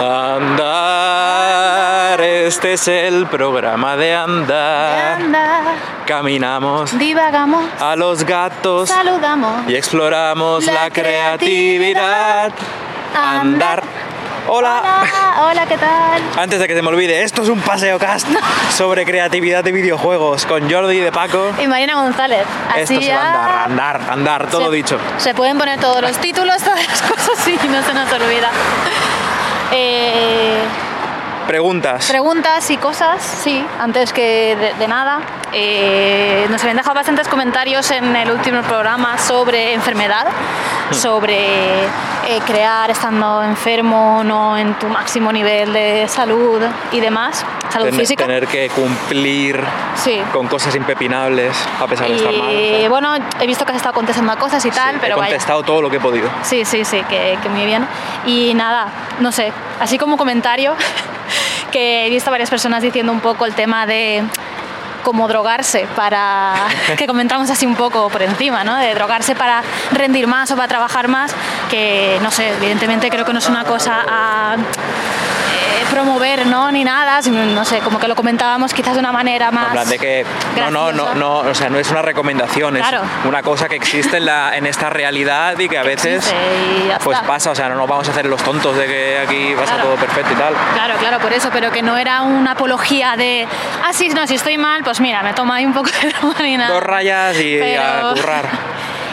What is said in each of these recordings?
Andar, este es el programa de andar. Caminamos, divagamos, a los gatos saludamos y exploramos la creatividad. Andar. Hola, ¿qué tal? Antes de que se me olvide, esto es un paseo cast sobre creatividad de videojuegos con Jordi de Paco y Marina González. Así esto ya... andar, todo se, dicho. Se pueden poner todos los títulos, todas las cosas y no se nos olvida. Preguntas y cosas, sí, antes que de nada. Nos habían dejado bastantes comentarios en el último programa sobre enfermedad, sobre crear estando enfermo, no en tu máximo nivel de salud y demás, salud física. Tener que cumplir con cosas impepinables a pesar de estar mal. ¿Sabes? Bueno, he visto que has estado contestando a cosas y tal, pero he contestado todo lo que he podido. Sí, que muy bien. Y nada, no sé, así como comentario, que he visto varias personas diciendo un poco el tema de... como drogarse para... que comentamos así un poco por encima, ¿no? De drogarse para rendir más o para trabajar más, que, no sé, evidentemente creo que no es una cosa a promover, ¿no? Ni nada, sino, no sé, como que lo comentábamos quizás de una manera más... En plan de que... No, o sea, no es una recomendación, claro. Es una cosa que existe en esta realidad y que a veces pues pasa, o sea, no nos vamos a hacer los tontos de que aquí va a ser todo perfecto y tal. Claro, por eso, pero que no era una apología de, si estoy mal, pues mira, me tomo ahí un poco de droga. 2 rayas a currar.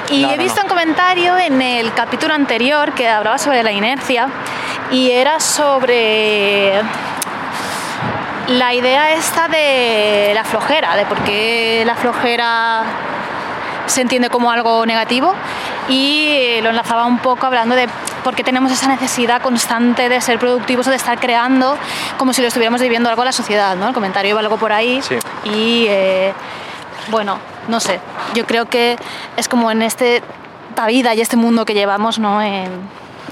Y he visto un comentario en el capítulo anterior que hablaba sobre la inercia y era sobre la idea esta de la flojera, de por qué la flojera se entiende como algo negativo, y lo enlazaba un poco hablando de por qué tenemos esa necesidad constante de ser productivos o de estar creando como si lo estuviéramos debiendo algo a la sociedad, ¿no? El comentario iba algo por ahí y, bueno, no sé, yo creo que es como en esta vida y este mundo que llevamos, ¿no?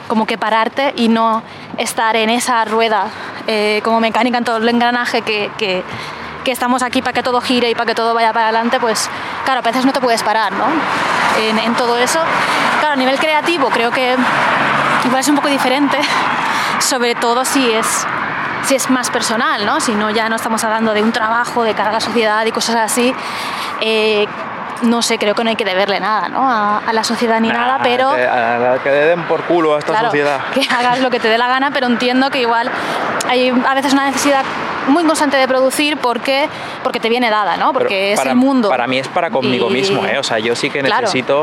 Como que pararte y no estar en esa rueda como mecánica en todo el engranaje que estamos aquí para que todo gire y para que todo vaya para adelante, pues claro, a veces no te puedes parar, ¿no? En todo eso. Claro, a nivel creativo creo que igual es un poco diferente, sobre todo si es más personal, ¿no? Si no, ya no estamos hablando de un trabajo, de carga sociedad y cosas así. No sé, creo que no hay que deberle nada, ¿no? a la sociedad ni nada, pero... Que le den por culo a esta sociedad. Que hagas lo que te dé la gana, pero entiendo que igual hay a veces una necesidad muy constante de producir porque te viene dada, ¿no? Porque es el mundo. Para mí es para conmigo mismo, ¿eh? O sea, yo sí que necesito...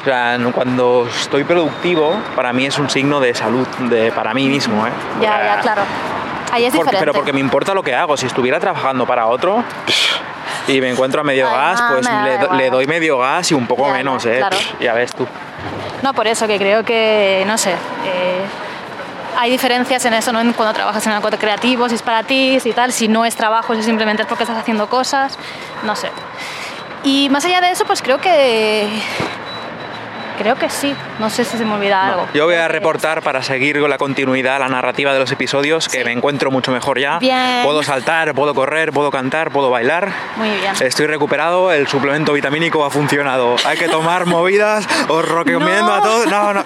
O sea, cuando estoy productivo, para mí es un signo de salud para mí mismo, ¿eh? Ya, claro. Ahí es diferente. Pero porque me importa lo que hago. Si estuviera trabajando para otro... y me encuentro a medio gas, pues le doy medio gas y un poco menos, ¿eh? Claro. Ya ves tú. No, por eso que creo que, no sé, hay diferencias en eso, ¿no? Cuando trabajas en algo creativo, si es para ti, si tal, si no es trabajo, si simplemente es porque estás haciendo cosas, no sé. Y más allá de eso, pues creo que sí, no sé si se me olvida algo. Yo voy a reportar para seguir con la continuidad, la narrativa de los episodios, que me encuentro mucho mejor ya. Bien. Puedo saltar, puedo correr, puedo cantar, puedo bailar. Muy bien. Estoy recuperado, el suplemento vitamínico ha funcionado. Hay que tomar movidas, os recomiendo a todos. No.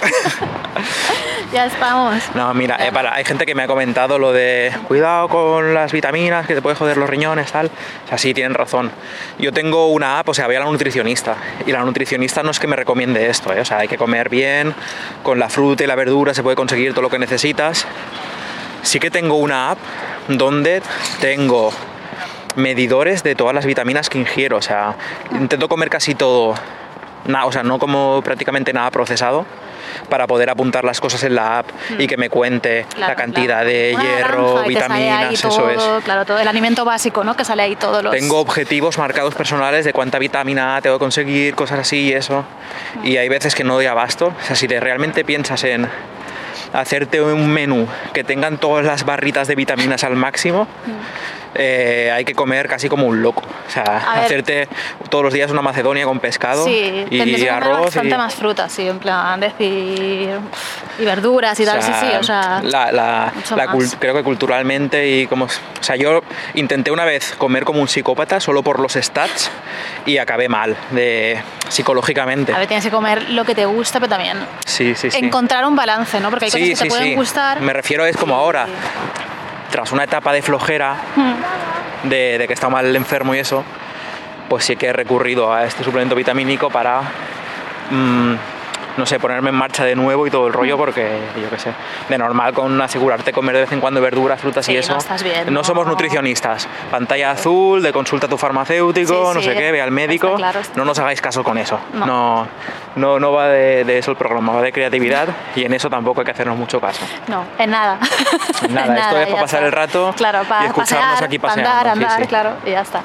Ya estamos. No, mira, hay gente que me ha comentado lo de cuidado con las vitaminas, que te puedes joder los riñones, tal. O sea, sí, tienen razón. Yo tengo una app, o sea, voy a la nutricionista. Y la nutricionista no es que me recomiende esto, ¿eh? O sea, hay que comer bien, con la fruta y la verdura se puede conseguir todo lo que necesitas. Sí que tengo una app donde tengo medidores de todas las vitaminas que ingiero. O sea, intento comer casi todo. O sea, no como prácticamente nada procesado. para poder apuntar las cosas en la app y que me cuente la cantidad de hierro, vitaminas, todo, eso es. Claro, todo el alimento básico, ¿no? Que sale ahí todos los... Tengo objetivos marcados personales de cuánta vitamina A tengo que conseguir, cosas así y eso. Y hay veces que no doy abasto. O sea, si realmente piensas en hacerte un menú que tengan todas las barritas de vitaminas al máximo... hay que comer casi como un loco, o sea, hacerte todos los días una macedonia con pescado y arroz bastante y más frutas, sí, en plan decir y verduras y tal, o sea, sí, o sea, creo que culturalmente y como, o sea, yo intenté una vez comer como un psicópata solo por los stats y acabé mal psicológicamente. A ver, tienes que comer lo que te gusta, pero también encontrar un balance, ¿no? Porque hay cosas que te pueden gustar. Me refiero es como ahora. Tras una etapa de flojera, de que está mal enfermo y eso, pues sí que he recurrido a este suplemento vitamínico para, ponerme en marcha de nuevo y todo el rollo, porque, yo qué sé, de normal con asegurarte comer de vez en cuando verduras, frutas y eso. No estás bien, no somos nutricionistas. Pantalla azul, de consulta a tu farmacéutico, no sé qué, ve al médico. Claro, no nos hagáis caso con eso. No va de eso el programa, va de creatividad y en eso tampoco hay que hacernos mucho caso. No, en nada. Esto es para pasar el rato y escucharnos pasear, aquí paseando. Andar, claro, y ya está.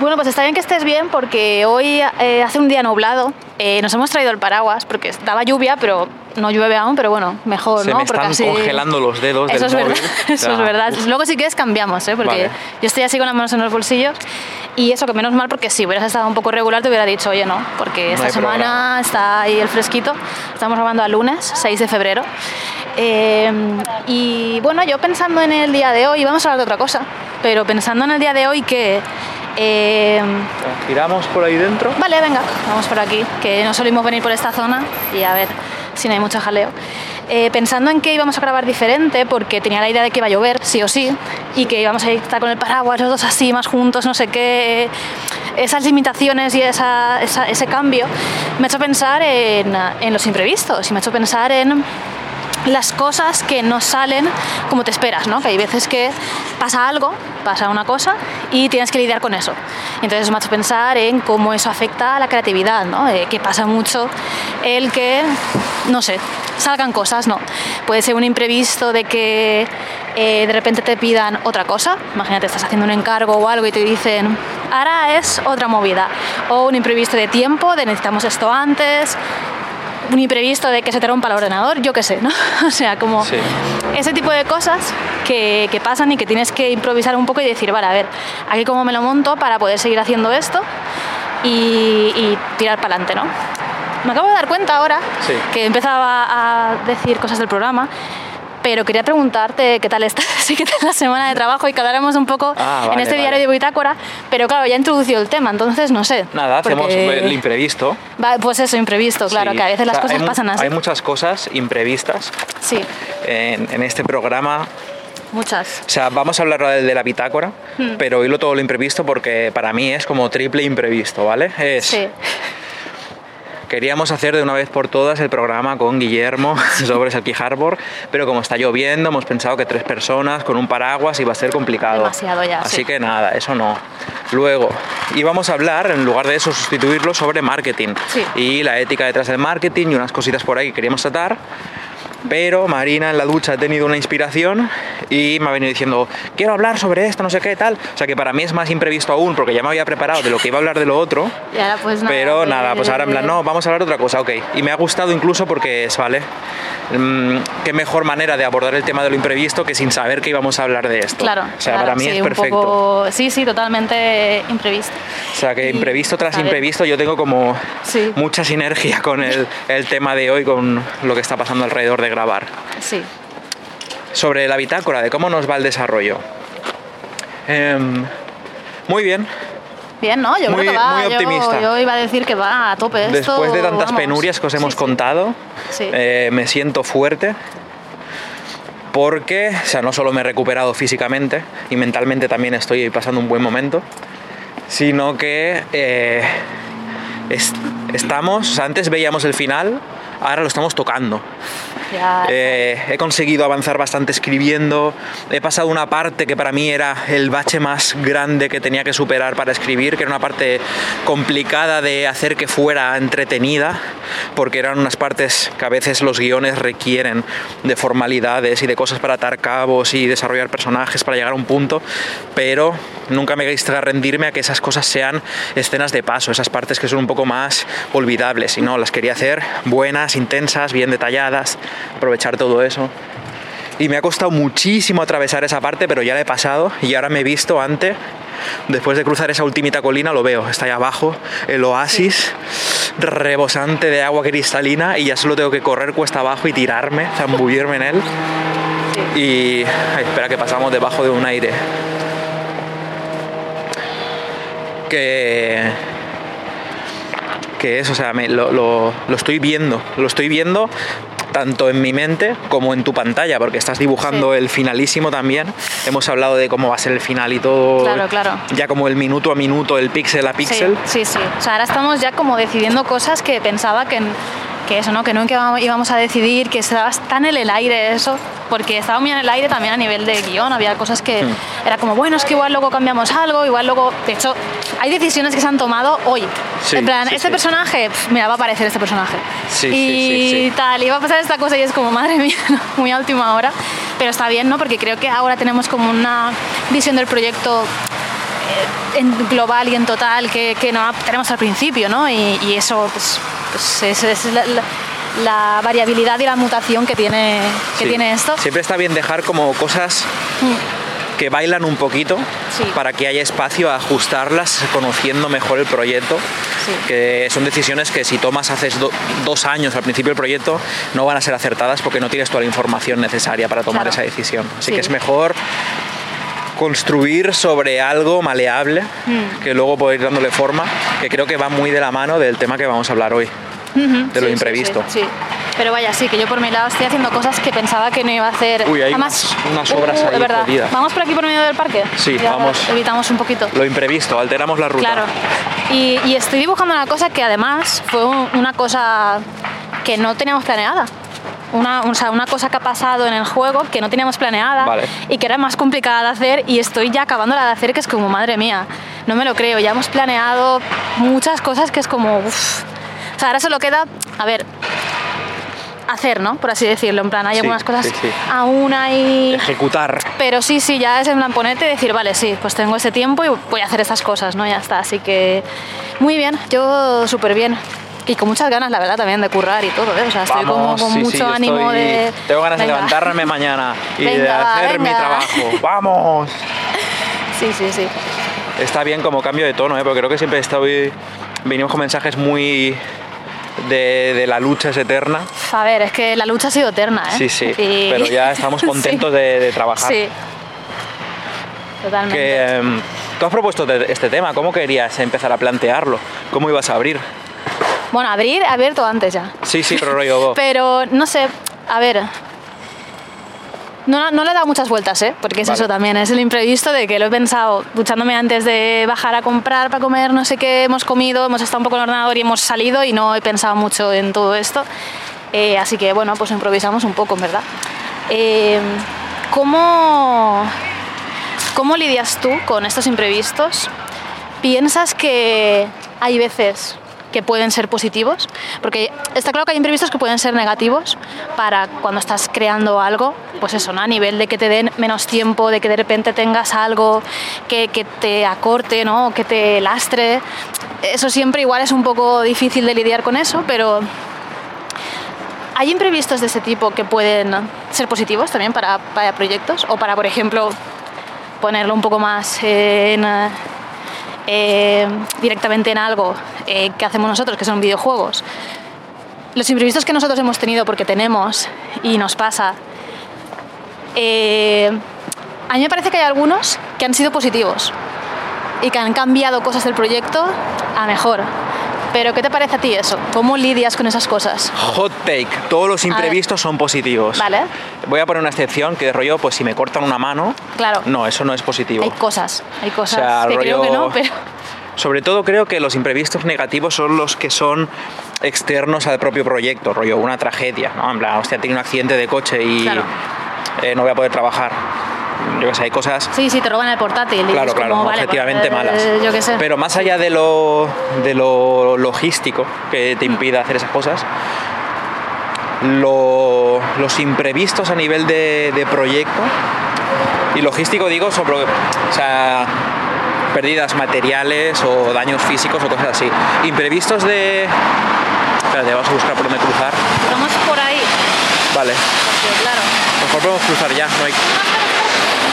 Bueno, pues está bien que estés bien porque hoy hace un día nublado, nos hemos traído el paraguas porque daba lluvia, pero no llueve aún, pero bueno, mejor, ¿no? Se me están congelando los dedos del móvil. Eso es verdad. Luego si quieres cambiamos, porque yo estoy así con las manos en los bolsillos y eso que menos mal, porque si hubieras estado un poco regular te hubiera dicho, oye, no, porque esta semana está ahí el fresquito. Estamos grabando a lunes, 6 de febrero. Y bueno, yo pensando en el día de hoy, vamos a hablar de otra cosa, pero pensando en el día de hoy que... ¿giramos por ahí dentro? Vale, venga, vamos por aquí, que no solimos venir por esta zona y a ver si no hay mucho jaleo. Pensando en que íbamos a grabar diferente, porque tenía la idea de que iba a llover, sí o sí, y que íbamos a estar con el paraguas, los dos así, más juntos, no sé qué... Esas limitaciones y ese cambio me ha hecho pensar en los imprevistos y me ha hecho pensar en... las cosas que no salen como te esperas, ¿no? Que hay veces que pasa algo, pasa una cosa y tienes que lidiar con eso. Entonces me ha hecho pensar en cómo eso afecta a la creatividad, ¿no? Que pasa mucho el que, no sé, salgan cosas, ¿no? Puede ser un imprevisto de que de repente te pidan otra cosa. Imagínate, estás haciendo un encargo o algo y te dicen, ahora es otra movida. O un imprevisto de tiempo, de necesitamos esto antes... un imprevisto de que se te rompa el ordenador, yo qué sé, ¿no? O sea, como ese tipo de cosas que pasan y que tienes que improvisar un poco y decir, vale, a ver, aquí cómo me lo monto para poder seguir haciendo esto y tirar para adelante, ¿no? Me acabo de dar cuenta ahora que empezaba a decir cosas del programa, pero quería preguntarte qué tal estás, qué tal la semana de trabajo y que habláramos un poco en este diario de Bitácora, pero claro, ya introdució el tema, entonces no sé. Nada, hacemos el imprevisto. Pues eso, imprevisto, claro, que a veces las cosas pasan así. Hay muchas cosas imprevistas en este programa. Muchas. O sea, vamos a hablar de la bitácora, pero hilo todo lo imprevisto porque para mí es como triple imprevisto, ¿vale? Queríamos hacer de una vez por todas el programa con Guillermo sobre Selkie Harbor, pero como está lloviendo hemos pensado que 3 personas con un paraguas iba a ser complicado. Demasiado ya. Así que nada, eso no. Luego íbamos a hablar, en lugar de eso sustituirlo, sobre marketing y la ética detrás del marketing y unas cositas por ahí que queríamos tratar. Pero Marina en la ducha ha tenido una inspiración y me ha venido diciendo quiero hablar sobre esto, no sé qué, tal. O sea que para mí es más imprevisto aún porque ya me había preparado de lo que iba a hablar de lo otro. Y ahora pues nada. Pero nada, pues ahora en plan, no, vamos a hablar de otra cosa, ok. Y me ha gustado incluso porque es, vale, qué mejor manera de abordar el tema de lo imprevisto que sin saber que íbamos a hablar de esto. Claro. O sea, para mí es perfecto. Poco... Sí, totalmente imprevisto. O sea que imprevisto tras imprevisto yo tengo como mucha sinergia con el tema de hoy, con lo que está pasando alrededor de grabar. Sobre la bitácora, de cómo nos va el desarrollo. Muy bien. Bien, ¿no? Yo creo que va. Muy optimista. Yo iba a decir que va a tope esto. Después de tantas penurias que os hemos contado, me siento fuerte porque, o sea, no solo me he recuperado físicamente y mentalmente también estoy pasando un buen momento, sino que estamos, o sea, antes veíamos el final, ahora lo estamos tocando. Ya. He conseguido avanzar bastante escribiendo, he pasado una parte que para mí era el bache más grande que tenía que superar para escribir, que era una parte complicada de hacer que fuera entretenida, porque eran unas partes que a veces los guiones requieren de formalidades y de cosas para atar cabos y desarrollar personajes para llegar a un punto, pero nunca me gusta rendirme a que esas cosas sean escenas de paso, esas partes que son un poco más olvidables, sino las quería hacer buenas, intensas, bien detalladas, aprovechar todo eso. Y me ha costado muchísimo atravesar esa parte, pero ya la he pasado y ahora me he visto antes, después de cruzar esa ultimita colina, lo veo, está ahí abajo, el oasis, rebosante de agua cristalina, y ya solo tengo que correr cuesta abajo y tirarme, zambullirme en él. Y ay, espera, que pasamos debajo de un aire. Que es, o sea, lo estoy viendo, tanto en mi mente como en tu pantalla, porque estás dibujando sí. El finalísimo también. Hemos hablado de cómo va a ser el final y todo. Claro, claro. Ya como el minuto a minuto, el píxel a píxel. Sí, sí, sí. O sea, ahora estamos ya como decidiendo cosas que pensaba que eso, ¿no? Que nunca íbamos a decidir, que estaba tan en el aire eso, porque estaba muy en el aire también a nivel de guión. Había cosas que era como, bueno, es que igual luego cambiamos algo, igual luego... De hecho, hay decisiones que se han tomado hoy. Sí, en plan, sí, este personaje, pff, mira, va a aparecer este personaje. Sí, y sí. tal, y va a pasar esta cosa y es como, madre mía, ¿no? Muy a última hora. Pero está bien, ¿no? Porque creo que ahora tenemos como una visión del proyecto en global y en total que no tenemos al principio, ¿no? Y eso, pues es la variabilidad y la mutación que tiene esto. Siempre está bien dejar como cosas que bailan un poquito para que haya espacio a ajustarlas conociendo mejor el proyecto, que son decisiones que si tomas hace 2 años al principio del proyecto no van a ser acertadas porque no tienes toda la información necesaria para tomar esa decisión, así que es mejor construir sobre algo maleable que luego puedo ir dándole forma, que creo que va muy de la mano del tema que vamos a hablar hoy, de lo imprevisto. Sí. Pero vaya, sí, que yo por mi lado estoy haciendo cosas que pensaba que no iba a hacer. Uy, hay además, unas obras ahí jodidas. ¿Vamos por aquí por medio del parque? Sí, ya vamos. Evitamos un poquito. Lo imprevisto, alteramos la ruta. Claro. Y estoy dibujando una cosa que además fue una cosa que no teníamos planeada. Una cosa que ha pasado en el juego que no teníamos planeada y que era más complicada de hacer, y estoy ya acabándola de hacer, que es como, madre mía, no me lo creo, ya hemos planeado muchas cosas que es como... Uff. O sea, ahora solo queda, a ver, hacer, ¿no? Por así decirlo, en plan, hay algunas cosas aún hay... Ejecutar. Pero sí, ya es en plan ponerte y decir, vale, sí, pues tengo ese tiempo y voy a hacer estas cosas, ¿no? Ya está, así que muy bien, yo súper bien. Y con muchas ganas, la verdad, también de currar y todo, ¿eh? O sea, estoy con mucho ánimo de... Tengo ganas de levantarme mañana y de hacer mi trabajo. ¡Vamos! Sí. Está bien como cambio de tono, ¿eh? Porque creo que siempre venimos con mensajes muy... De la lucha es eterna. A ver, es que la lucha ha sido eterna, ¿eh? Sí, y... pero ya estamos contentos de trabajar. Sí, totalmente. Que, tú has propuesto este tema, ¿cómo querías empezar a plantearlo? ¿Cómo ibas a abrir? Bueno, he abierto antes ya. Sí, pero rollo vos. Pero, no sé, a ver... No le he dado muchas vueltas, ¿eh? Porque es eso también, es el imprevisto de que lo he pensado duchándome antes de bajar a comprar para comer, no sé qué, hemos comido, hemos estado un poco en el ordenador y hemos salido y no he pensado mucho en todo esto. Así que, bueno, pues improvisamos un poco, ¿verdad? ¿Cómo lidias tú con estos imprevistos? ¿Piensas que hay veces que pueden ser positivos? Porque está claro que hay imprevistos que pueden ser negativos para cuando estás creando algo, pues eso, ¿no? A nivel de que te den menos tiempo, de que de repente tengas algo que te acorte, ¿no? O que te lastre. Eso siempre igual es un poco difícil de lidiar con eso, pero ¿hay imprevistos de ese tipo que pueden ser positivos también para proyectos? O para, por ejemplo, ponerlo un poco más directamente en algo que hacemos nosotros, que son videojuegos. Los imprevistos que nosotros hemos tenido porque tenemos y nos pasa, a mí me parece que hay algunos que han sido positivos y que han cambiado cosas del proyecto a mejor. Pero ¿qué te parece a ti eso? ¿Cómo lidias con esas cosas? Hot take, todos los imprevistos son positivos. Vale. Voy a poner una excepción, que de rollo, pues si me cortan una mano, claro. No, eso no es positivo. Hay cosas o sea, que rollo... creo que no, pero... Sobre todo creo que los imprevistos negativos son los que son externos al propio proyecto, rollo una tragedia, ¿no? En plan, hostia, tiene un accidente de coche y claro, no voy a poder trabajar. Yo que sé, hay cosas... Sí, te roban el portátil. Claro, y claro, como, vale, objetivamente pues, malas. Yo que sé. Pero más allá de lo logístico que te impida hacer esas cosas, los imprevistos a nivel de proyecto, y logístico digo, sobre, o sea, pérdidas materiales o daños físicos o cosas así. Imprevistos de... Espérate, vamos a buscar por dónde cruzar. Vamos por ahí. Vale. Porque, claro. Mejor podemos cruzar ya, no hay...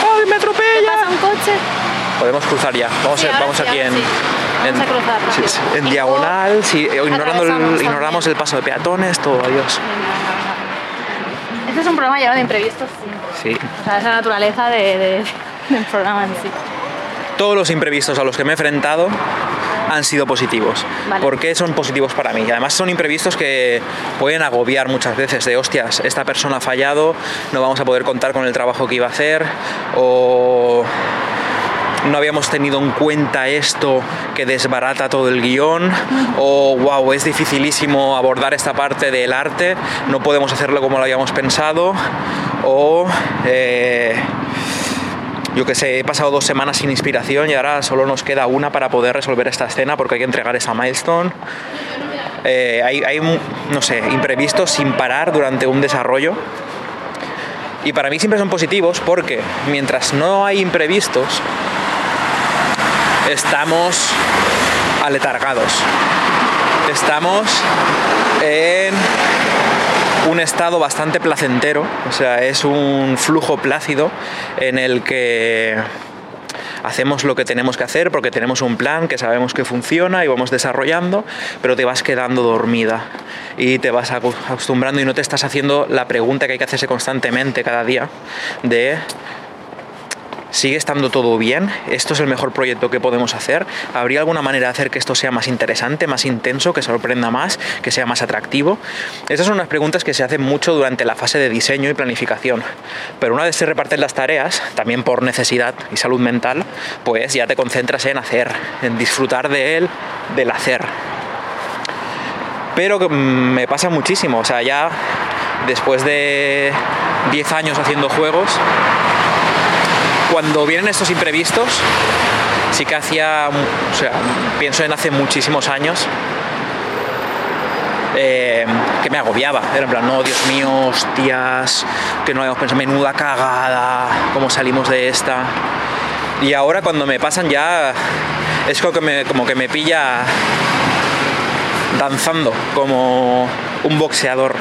¡Ay, me atropella! ¿Pasa un coche? Podemos cruzar ya. Vamos aquí en diagonal, sí, ignoramos el paso de peatones, todo, adiós. Este es un programa lleno de imprevistos, sí. O sea, esa naturaleza del programa en sí. Todos los imprevistos a los que me he enfrentado han sido positivos. Vale. Porque son positivos para mí. Además son imprevistos que pueden agobiar muchas veces de, hostias, esta persona ha fallado, no vamos a poder contar con el trabajo que iba a hacer, o no habíamos tenido en cuenta esto que desbarata todo el guión, o wow, es dificilísimo abordar esta parte del arte, no podemos hacerlo como lo habíamos pensado, o... yo que sé, he pasado 2 semanas sin inspiración y ahora solo nos queda una para poder resolver esta escena porque hay que entregar esa milestone. Hay, no sé, imprevistos sin parar durante un desarrollo. Y para mí siempre son positivos porque mientras no hay imprevistos, estamos aletargados. Estamos en un estado bastante placentero, o sea, es un flujo plácido en el que hacemos lo que tenemos que hacer porque tenemos un plan que sabemos que funciona y vamos desarrollando, pero te vas quedando dormida y te vas acostumbrando y no te estás haciendo la pregunta que hay que hacerse constantemente cada día de... ¿Sigue estando todo bien? ¿Esto es el mejor proyecto que podemos hacer? ¿Habría alguna manera de hacer que esto sea más interesante, más intenso, que sorprenda más, que sea más atractivo? Estas son unas preguntas que se hacen mucho durante la fase de diseño y planificación. Pero una vez se reparten las tareas, también por necesidad y salud mental, pues ya te concentras en hacer, en disfrutar del hacer. Pero me pasa muchísimo, o sea, ya después de 10 años haciendo juegos... Cuando vienen estos imprevistos, sí que pienso en hace muchísimos años, que me agobiaba. Era en plan, no, Dios mío, hostias, que no habíamos pensado, menuda cagada, cómo salimos de esta. Y ahora cuando me pasan ya, es como que me pilla danzando, como un boxeador,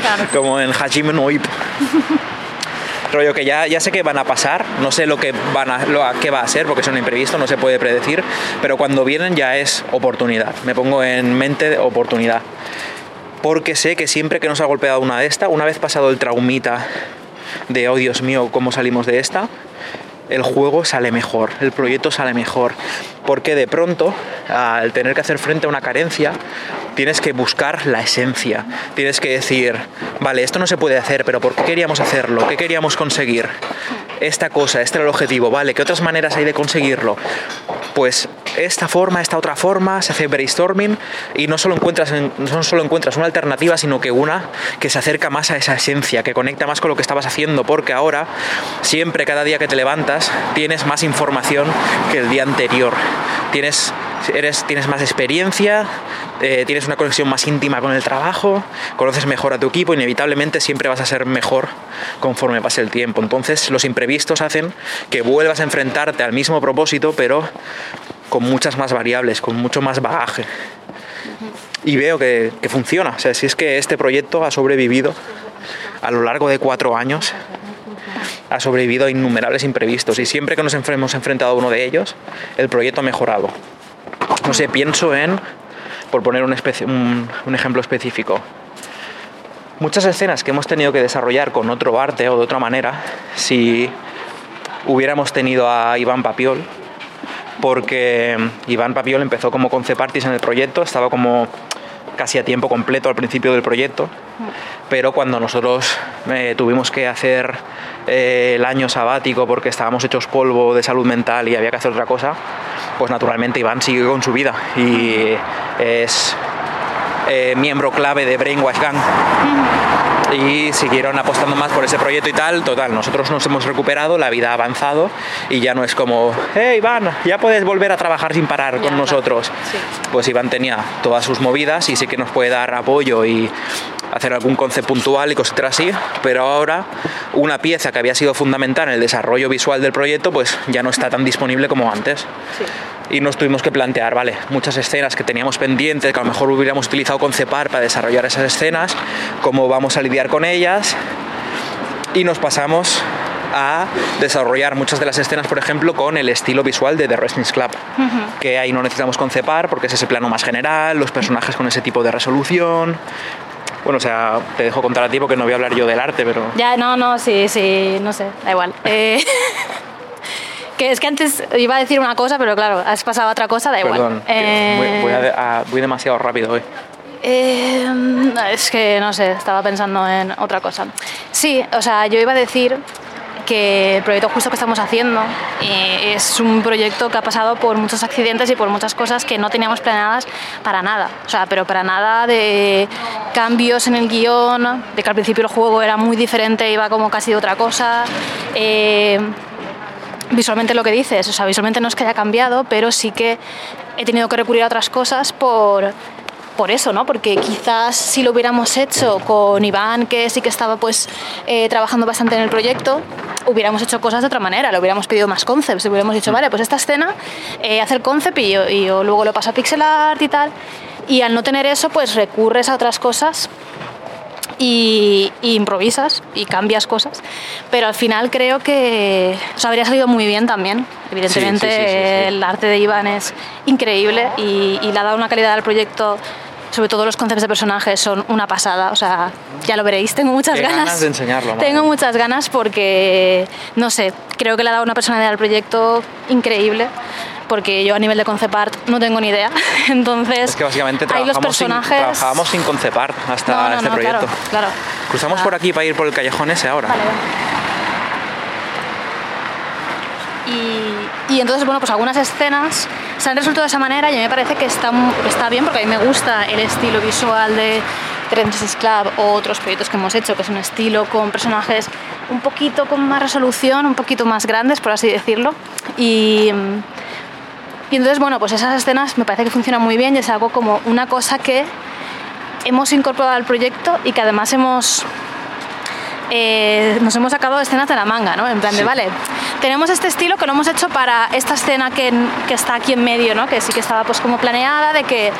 claro. Como en Hajime no Ippo. Rollo que ya sé que van a pasar, no sé qué va a ser porque son imprevistos, no se puede predecir, pero cuando vienen ya es oportunidad, me pongo en mente oportunidad, porque sé que siempre que nos ha golpeado una de estas, una vez pasado el traumita de oh Dios mío, ¿cómo salimos de esta? El juego sale mejor, el proyecto sale mejor, porque de pronto, al tener que hacer frente a una carencia, tienes que buscar la esencia, tienes que decir, vale, esto no se puede hacer, pero ¿por qué queríamos hacerlo? ¿Qué queríamos conseguir? Esta cosa, este era el objetivo, vale, ¿qué otras maneras hay de conseguirlo? Pues esta forma, esta otra forma, se hace brainstorming y no solo encuentras una alternativa, sino que una que se acerca más a esa esencia, que conecta más con lo que estabas haciendo, porque ahora, siempre, cada día que te levantas, tienes más información que el día anterior, tienes más experiencia, tienes una conexión más íntima con el trabajo, conoces mejor a tu equipo, inevitablemente siempre vas a ser mejor conforme pase el tiempo. Entonces los imprevistos hacen que vuelvas a enfrentarte al mismo propósito, pero con muchas más variables, con mucho más bagaje. Y veo que funciona, o sea, si es que este proyecto ha sobrevivido a lo largo de 4 años, ha sobrevivido a innumerables imprevistos y siempre que nos hemos enfrentado a uno de ellos, el proyecto ha mejorado. No sé, pienso en, por poner un ejemplo específico, muchas escenas que hemos tenido que desarrollar con otro arte o de otra manera, si hubiéramos tenido a Iván Papiol, porque Iván Papiol empezó como concept artist en el proyecto, estaba como casi a tiempo completo al principio del proyecto, pero cuando nosotros tuvimos que hacer el año sabático porque estábamos hechos polvo de salud mental y había que hacer otra cosa, pues naturalmente Iván sigue con su vida y es miembro clave de Brainwash Gang. Y siguieron apostando más por ese proyecto y tal. Total, nosotros nos hemos recuperado, la vida ha avanzado y ya no es como, hey Iván, ya puedes volver a trabajar sin parar ya, con nosotros. Sí. Pues Iván tenía todas sus movidas y sí que nos puede dar apoyo y hacer algún concepto puntual y cosas así, pero ahora una pieza que había sido fundamental en el desarrollo visual del proyecto, pues ya no está tan disponible como antes. Sí. Y nos tuvimos que plantear, vale, muchas escenas que teníamos pendientes, que a lo mejor hubiéramos utilizado Concepar para desarrollar esas escenas, cómo vamos a lidiar con ellas, y nos pasamos a desarrollar muchas de las escenas, por ejemplo, con el estilo visual de The Wrestling Club, que ahí no necesitamos Concepar porque es ese plano más general, los personajes con ese tipo de resolución. Bueno, o sea, te dejo contar a ti porque no voy a hablar yo del arte, pero... Ya, sí, no sé, da igual. Que es que antes iba a decir una cosa, pero claro, has pasado a otra cosa, da igual. Perdón, voy demasiado rápido hoy. Es que, no sé, estaba pensando en otra cosa. Sí, o sea, yo iba a decir que el proyecto justo que estamos haciendo es un proyecto que ha pasado por muchos accidentes y por muchas cosas que no teníamos planeadas para nada. O sea, pero para nada de cambios en el guión, de que al principio el juego era muy diferente, iba como casi de otra cosa... Visualmente lo que dices, o sea, visualmente no es que haya cambiado, pero sí que he tenido que recurrir a otras cosas por eso, ¿no? Porque quizás si lo hubiéramos hecho con Iván, que sí que estaba pues trabajando bastante en el proyecto, hubiéramos hecho cosas de otra manera, le hubiéramos pedido más concepts, le hubiéramos dicho, vale, pues esta escena, haz el concept y yo luego lo paso a pixel art y tal, y al no tener eso, pues recurres a otras cosas. Y improvisas y cambias cosas, pero al final creo que habría salido muy bien también. Evidentemente sí. El arte de Iván es increíble y le ha dado una calidad al proyecto, sobre todo los conceptos de personajes son una pasada, o sea, ya lo veréis, tengo muchas ganas de enseñarlo. Madre. Tengo muchas ganas porque, no sé, creo que le ha dado una personalidad al proyecto increíble. Porque yo a nivel de concept art no tengo ni idea, entonces... Es que básicamente trabajábamos sin concept art hasta este proyecto. Claro. Cruzamos por aquí para ir por el callejón ese ahora. Vale. Y entonces, bueno, pues algunas escenas se han resuelto de esa manera y a mí me parece que está bien porque a mí me gusta el estilo visual de The Restless Club o otros proyectos que hemos hecho, que es un estilo con personajes un poquito con más resolución, un poquito más grandes, por así decirlo, y entonces, bueno, pues esas escenas me parece que funcionan muy bien y es algo como una cosa que hemos incorporado al proyecto y que además nos hemos sacado escenas de la manga, ¿no? En plan de, vale, tenemos este estilo que lo hemos hecho para esta escena que está aquí en medio, ¿no? Que sí que estaba pues como planeada de que,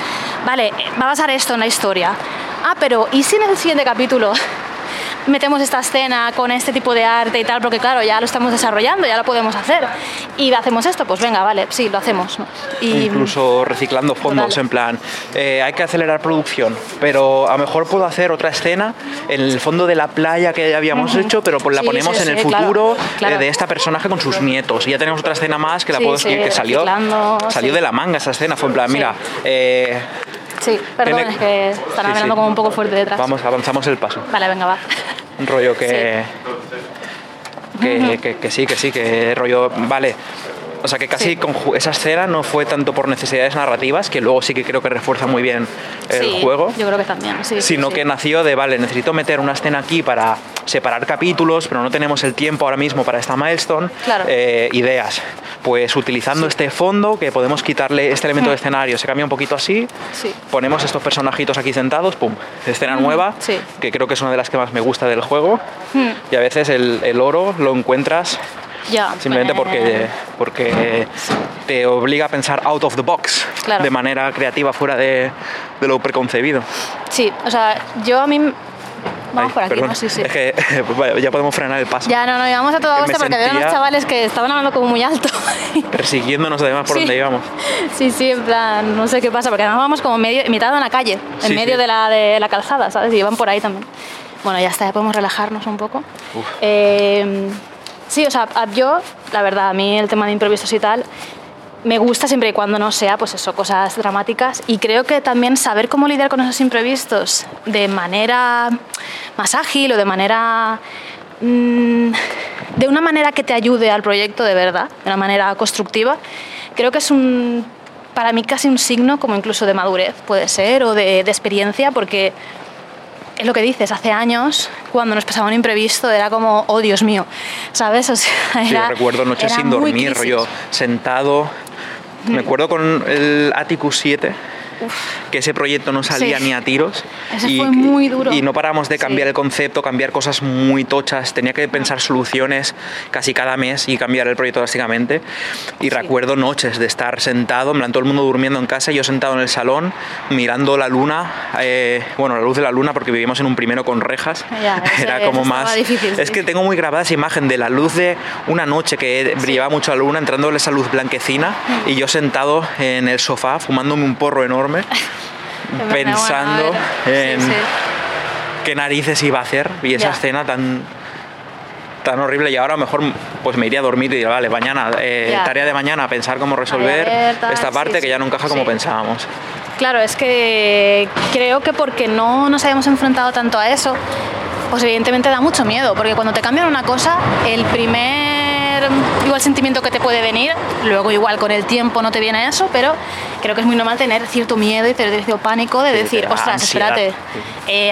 vale, va a pasar esto en la historia. Ah, pero ¿y si en el siguiente capítulo metemos esta escena con este tipo de arte y tal? Porque claro, ya lo estamos desarrollando, ya lo podemos hacer y hacemos esto, pues venga, vale, sí, lo hacemos, ¿no? Y incluso reciclando fondos, total. En plan, hay que acelerar producción, pero a lo mejor puedo hacer otra escena en el fondo de la playa que habíamos hecho, pero la ponemos en el futuro, claro. De esta personaje con sus nietos y ya tenemos otra escena más que la que salió de la manga esa escena, fue en plan, mira... Sí, perdón, es que están hablando como un poco fuerte detrás. Vamos, avanzamos el paso. Vale, venga, va. Un rollo que rollo, vale. O sea, que casi con esa escena no fue tanto por necesidades narrativas, que luego sí que creo que refuerza muy bien el juego. Yo creo que también, sino que nació de, vale, necesito meter una escena aquí para separar capítulos, pero no tenemos el tiempo ahora mismo para esta milestone. Claro. Ideas. Pues utilizando este fondo, que podemos quitarle este elemento de escenario, se cambia un poquito así, ponemos estos personajitos aquí sentados, pum, escena nueva, que creo que es una de las que más me gusta del juego, y a veces el oro lo encuentras... Ya, simplemente porque te obliga a pensar out of the box, claro. De manera creativa, fuera de lo preconcebido. Sí, o sea, yo a mí... Vamos por aquí, perdón. ¿No? Sí. Es que ya podemos frenar el paso. Ya, no, íbamos a toda costa porque había unos chavales que estaban hablando como muy alto. Persiguiéndonos además por donde íbamos. Sí, en plan, no sé qué pasa, porque además vamos como mitad de una calle, en medio de la calzada, ¿sabes? Y van por ahí también. Bueno, ya está, ya podemos relajarnos un poco. Sí, o sea, yo, la verdad, a mí el tema de improvisos y tal me gusta siempre y cuando no sea, pues eso, cosas dramáticas. Y creo que también saber cómo lidiar con esos imprevistos de manera más ágil o de manera... de una manera que te ayude al proyecto de verdad, de una manera constructiva, creo que es un, para mí casi un signo como incluso de madurez, puede ser, o de experiencia, porque es lo que dices, hace años, cuando nos pasaba un imprevisto, era como, oh Dios mío, ¿sabes? O sea, era, sí, yo recuerdo noches sin dormir, rollo sentado. Me acuerdo con el Atticus 7, uf, que ese proyecto no salía sí, ni a tiros. Ese fue muy duro. Y no paramos de cambiar el concepto, cambiar cosas muy tochas. Tenía que pensar soluciones casi cada mes y cambiar el proyecto drásticamente. Y recuerdo noches de estar sentado, en plan todo el mundo durmiendo en casa, yo sentado en el salón, mirando la luna, bueno, la luz de la luna, porque vivíamos en un primero con rejas. Ya, era como más difícil, es que tengo muy grabada esa imagen de la luz de una noche que brillaba mucho la luna, entrándole esa luz blanquecina, y yo sentado en el sofá, fumándome un porro enorme, pensando en qué narices iba a hacer y esa escena tan horrible. Y ahora a lo mejor pues me iría a dormir y diría, vale, mañana, tarea de mañana, pensar cómo resolver esta parte que ya no encaja como pensábamos. Claro, es que creo que porque no nos habíamos enfrentado tanto a eso, pues evidentemente da mucho miedo, porque cuando te cambian una cosa, el primer sentimiento que te puede venir, luego igual con el tiempo no te viene eso, pero creo que es muy normal tener cierto miedo y cierto pánico de decir, ostras, espérate,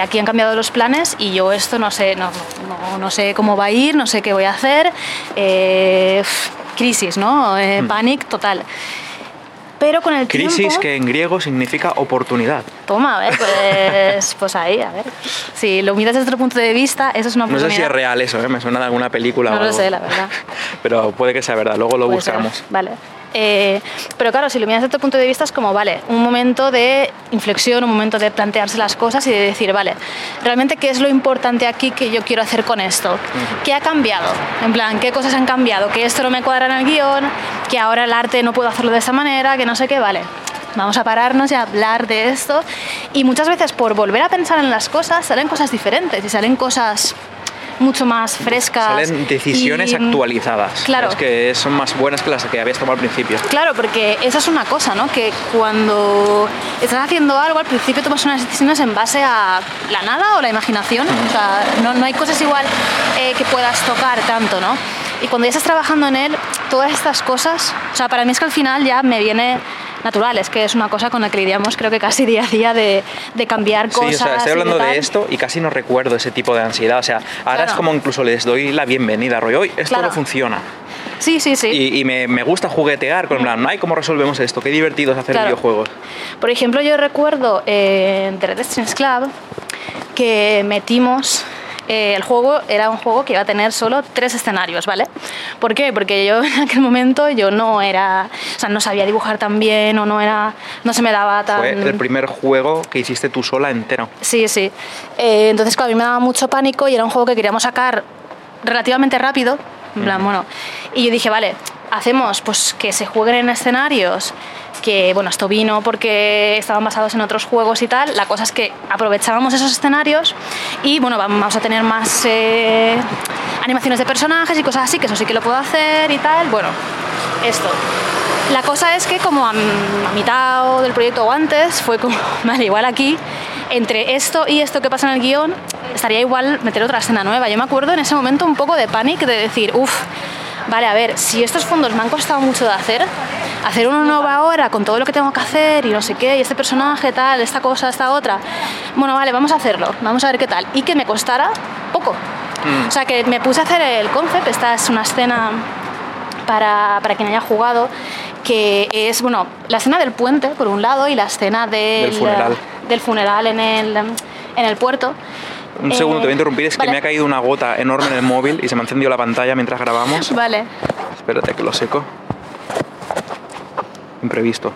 aquí han cambiado los planes y yo esto no sé, no sé cómo va a ir, no sé qué voy a hacer, crisis, ¿no? Pánico total. Pero con el crisis tiempo, que en griego significa oportunidad. Toma, a ver, pues ahí, a ver. Si lo miras desde otro punto de vista, eso es una oportunidad. No sé si es real eso, me suena de alguna película. No lo sé, la verdad. Pero puede que sea verdad, luego lo buscamos. Ser. Vale. Pero claro, si lo miras desde otro punto de vista es como, vale, un momento de inflexión, un momento de plantearse las cosas y de decir, vale, realmente qué es lo importante aquí que yo quiero hacer con esto, qué ha cambiado, en plan, qué cosas han cambiado, que esto no me cuadra en el guión, que ahora el arte no puedo hacerlo de esta manera, que no sé qué, vale, vamos a pararnos y a hablar de esto. Y muchas veces por volver a pensar en las cosas salen cosas diferentes y salen cosas mucho más frescas. Salen decisiones actualizadas. Claro. Es que son más buenas que las que habías tomado al principio. Claro, porque esa es una cosa, ¿no? Que cuando estás haciendo algo, al principio tomas unas decisiones en base a la nada o la imaginación. O sea, no hay cosas igual que puedas tocar tanto, ¿no? Y cuando ya estás trabajando en él, todas estas cosas, o sea, para mí es que al final ya me viene natural, es que es una cosa con la que lidiamos creo que casi día a día de cambiar cosas. Sí, o sea, estoy hablando de esto y casi no recuerdo ese tipo de ansiedad, o sea, ahora es como incluso les doy la bienvenida, rollo, hoy esto no funciona. Sí. Y me gusta juguetear con plan, ay, ¿cómo resolvemos esto? Qué divertido es hacer videojuegos. Por ejemplo, yo recuerdo en The Red Streams Club que metimos... el juego era un juego que iba a tener solo 3 escenarios, ¿vale? ¿Por qué? Porque yo en aquel momento no sabía dibujar tan bien o no se me daba tan... Fue el primer juego que hiciste tú sola entero. Sí. Entonces, a mí me daba mucho pánico y era un juego que queríamos sacar relativamente rápido, en plan, y yo dije, vale, hacemos pues que se jueguen en escenarios que, bueno, esto vino porque estaban basados en otros juegos y tal. La cosa es que aprovechábamos esos escenarios y, bueno, vamos a tener más animaciones de personajes y cosas así, que eso sí que lo puedo hacer y tal. Bueno, esto. La cosa es que como a mitad del proyecto o antes fue como, vale, igual aquí, entre esto y esto que pasa en el guión, estaría igual meter otra escena nueva. Yo me acuerdo en ese momento un poco de pánico de decir, vale, a ver, si estos fondos me han costado mucho de hacer una nueva hora con todo lo que tengo que hacer y no sé qué, y este personaje tal, esta cosa, esta otra, bueno, vale, vamos a hacerlo, vamos a ver qué tal, y que me costara poco. O sea, que me puse a hacer el concept. Esta es una escena para quien haya jugado, que es, bueno, la escena del puente por un lado y la escena del funeral en el puerto. Un segundo, te voy a interrumpir, que me ha caído una gota enorme en el móvil y se me ha encendido la pantalla mientras grabamos. Vale. Espérate que lo seco. Imprevisto.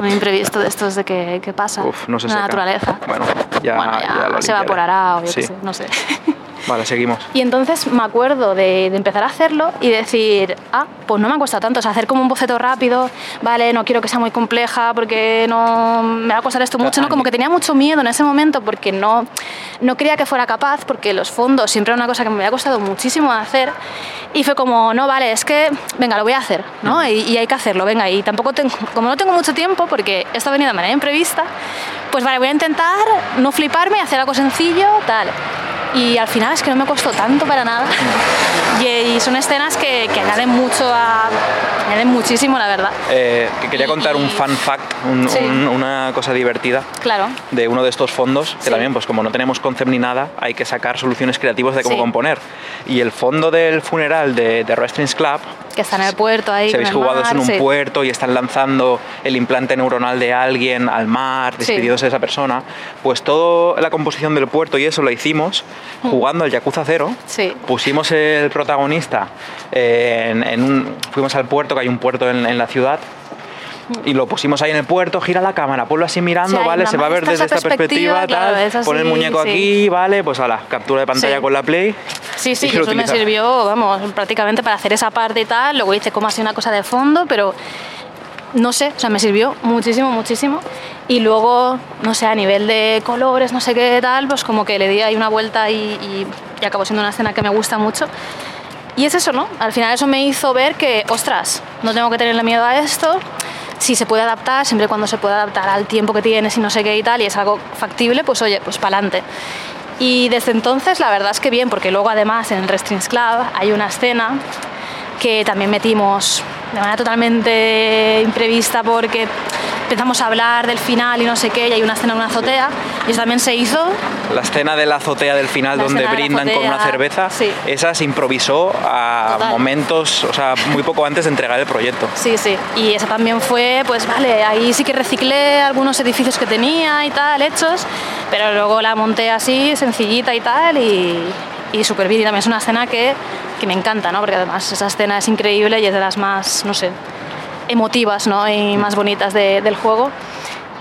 Un imprevisto de estos de que pasa. No se seca. La naturaleza. Bueno, ya se evaporará o yo qué sé, no sé. Vale, seguimos. Y entonces me acuerdo de empezar a hacerlo y decir, pues no me ha costado tanto, o sea, hacer como un boceto rápido, vale, no quiero que sea muy compleja porque no me va a costar esto mucho, ¿no? Como que tenía mucho miedo en ese momento porque no creía que fuera capaz, porque los fondos siempre era una cosa que me había costado muchísimo hacer y fue como, no, vale, es que, venga, lo voy a hacer, ¿no? Y hay que hacerlo, venga, y tampoco como no tengo mucho tiempo porque esto ha venido de manera imprevista, pues vale, voy a intentar no fliparme, hacer algo sencillo, tal. Y al final es que no me costó tanto para nada. Y son escenas que añaden mucho a añaden muchísimo, la verdad. Quería contar un fun fact, una cosa divertida, claro, de uno de estos fondos, que también, pues como no tenemos concept ni nada, hay que sacar soluciones creativas de cómo componer. Y el fondo del funeral de The Red Streams Club, que está en el puerto ahí, se habéis jugado en un puerto y están lanzando el implante neuronal de alguien al mar, despidiéndose de esa persona, pues toda la composición del puerto y eso lo hicimos jugando al Yakuza 0, pusimos el protagonista fuimos al puerto, que hay un puerto en la ciudad, y lo pusimos ahí en el puerto, gira la cámara, ponlo así mirando, vale, se va a ver desde esta perspectiva, claro, tal, así, pon el muñeco aquí, vale, pues ala, captura de pantalla con la Play. Sí, y eso utilizar. Me sirvió, vamos, prácticamente para hacer esa parte y tal, luego hice como así una cosa de fondo, pero no sé, o sea, me sirvió muchísimo, muchísimo, y luego, no sé, a nivel de colores, no sé qué tal, pues como que le di ahí una vuelta y acabó siendo una escena que me gusta mucho. Y es eso, ¿no? Al final eso me hizo ver que, ostras, no tengo que tenerle miedo a esto, si se puede adaptar, siempre y cuando se pueda adaptar al tiempo que tienes y no sé qué y tal, y es algo factible, pues oye, pues pa'lante. Y desde entonces la verdad es que bien, porque luego además en el Red Streams Club hay una escena que también metimos de manera totalmente imprevista porque empezamos a hablar del final y no sé qué, y hay una escena en una azotea, y eso también se hizo. La escena de la azotea del final, donde brindan con una cerveza, esa se improvisó a momentos, o sea, muy poco antes de entregar el proyecto. Sí, y esa también fue, pues vale, ahí sí que reciclé algunos edificios que tenía y tal, hechos, pero luego la monté así, sencillita y tal, y súper bien, y también es una escena que me encanta, ¿no? Porque además esa escena es increíble y es de las más, no sé, emotivas, ¿no? Y más bonitas del juego.